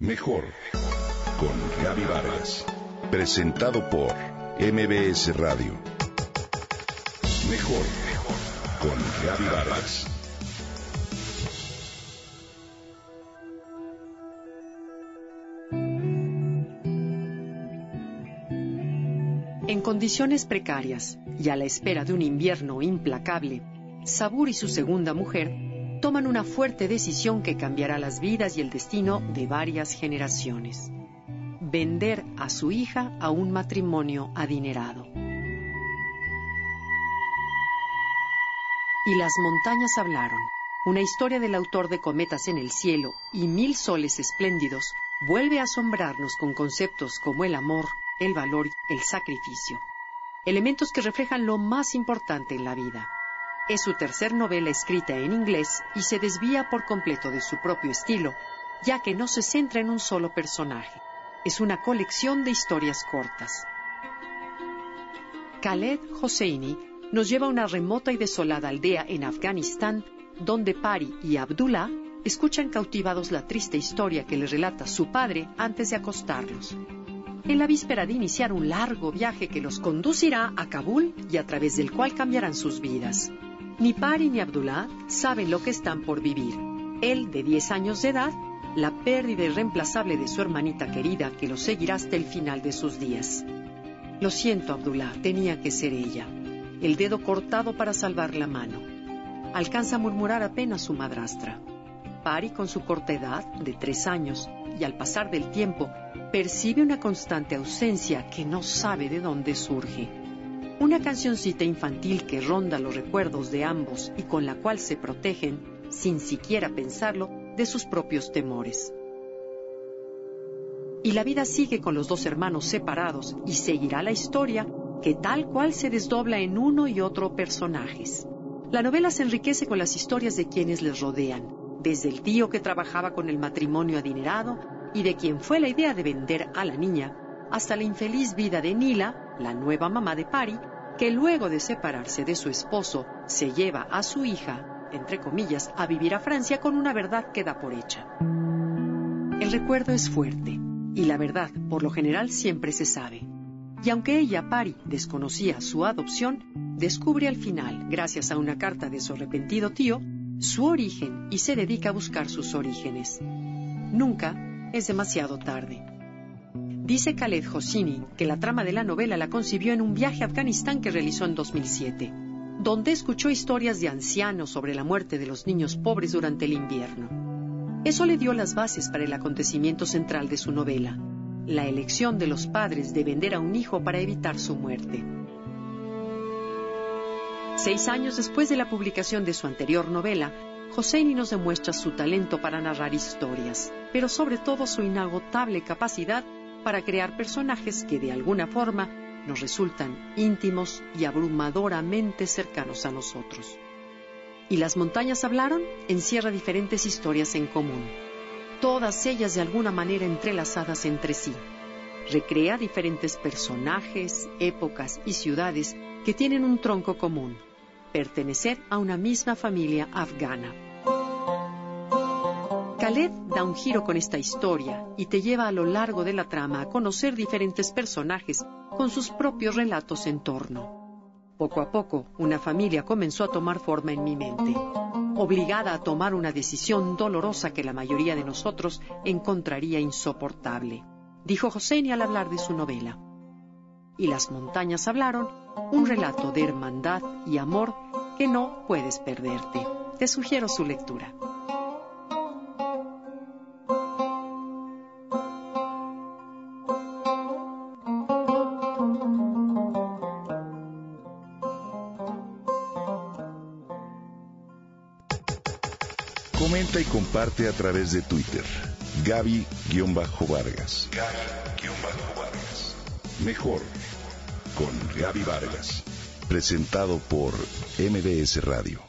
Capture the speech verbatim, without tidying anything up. Mejor con Gaby Vargas. Presentado por M B S Radio. Mejor con Gaby Vargas. En condiciones precarias y a la espera de un invierno implacable, Sabur y su segunda mujer toman una fuerte decisión que cambiará las vidas y el destino de varias generaciones. Vender a su hija a un matrimonio adinerado. Y las montañas hablaron. Una historia del autor de Cometas en el cielo y Mil soles espléndidos vuelve a asombrarnos con conceptos como el amor, el valor, el sacrificio. Elementos que reflejan lo más importante en la vida. Es su tercer novela escrita en inglés y se desvía por completo de su propio estilo, ya que no se centra en un solo personaje. Es una colección de historias cortas. Khaled Hosseini nos lleva a una remota y desolada aldea en Afganistán, donde Pari y Abdullah escuchan cautivados la triste historia que les relata su padre antes de acostarlos, en la víspera de iniciar un largo viaje que los conducirá a Kabul y a través del cual cambiarán sus vidas. Ni Pari ni Abdullah saben lo que están por vivir. Él, de diez años de edad, la pérdida irreemplazable de su hermanita querida que lo seguirá hasta el final de sus días. Lo siento, Abdullah, tenía que ser ella. El dedo cortado para salvar la mano. Alcanza a murmurar apenas su madrastra. Pari, con su corta edad, de tres años, y al pasar del tiempo, percibe una constante ausencia que no sabe de dónde surge. Una cancioncita infantil que ronda los recuerdos de ambos y con la cual se protegen, sin siquiera pensarlo, de sus propios temores. Y la vida sigue con los dos hermanos separados y seguirá la historia que tal cual se desdobla en uno y otro personajes. La novela se enriquece con las historias de quienes les rodean, desde el tío que trabajaba con el matrimonio adinerado y de quien fue la idea de vender a la niña, hasta la infeliz vida de Nila, la nueva mamá de Pari, que luego de separarse de su esposo se lleva a su hija, entre comillas, a vivir a Francia con una verdad que da por hecha. El recuerdo es fuerte, y la verdad, por lo general, siempre se sabe. Y aunque ella, Pari, desconocía su adopción, descubre al final, gracias a una carta de su arrepentido tío, su origen y se dedica a buscar sus orígenes. Nunca es demasiado tarde. Dice Khaled Hosseini que la trama de la novela la concibió en un viaje a Afganistán que realizó en dos mil siete. Donde escuchó historias de ancianos sobre la muerte de los niños pobres durante el invierno. Eso le dio las bases para el acontecimiento central de su novela, la elección de los padres de vender a un hijo para evitar su muerte. Seis años después de la publicación de su anterior novela, Hosseini nos demuestra su talento para narrar historias, pero sobre todo su inagotable capacidad para crear personajes que de alguna forma nos resultan íntimos y abrumadoramente cercanos a nosotros. Y las montañas hablaron encierra diferentes historias en común, todas ellas de alguna manera entrelazadas entre sí. Recrea diferentes personajes, épocas y ciudades que tienen un tronco común, pertenecer a una misma familia afgana. Khaled da un giro con esta historia y te lleva a lo largo de la trama a conocer diferentes personajes con sus propios relatos en torno. Poco a poco, una familia comenzó a tomar forma en mi mente, obligada a tomar una decisión dolorosa que la mayoría de nosotros encontraría insoportable, dijo Hosseini al hablar de su novela. Y las montañas hablaron, un relato de hermandad y amor que no puedes perderte. Te sugiero su lectura. Comenta y comparte a través de Twitter. Gaby-Vargas. Gaby-Vargas. Mejor con Gaby Vargas. Presentado por M B S Radio.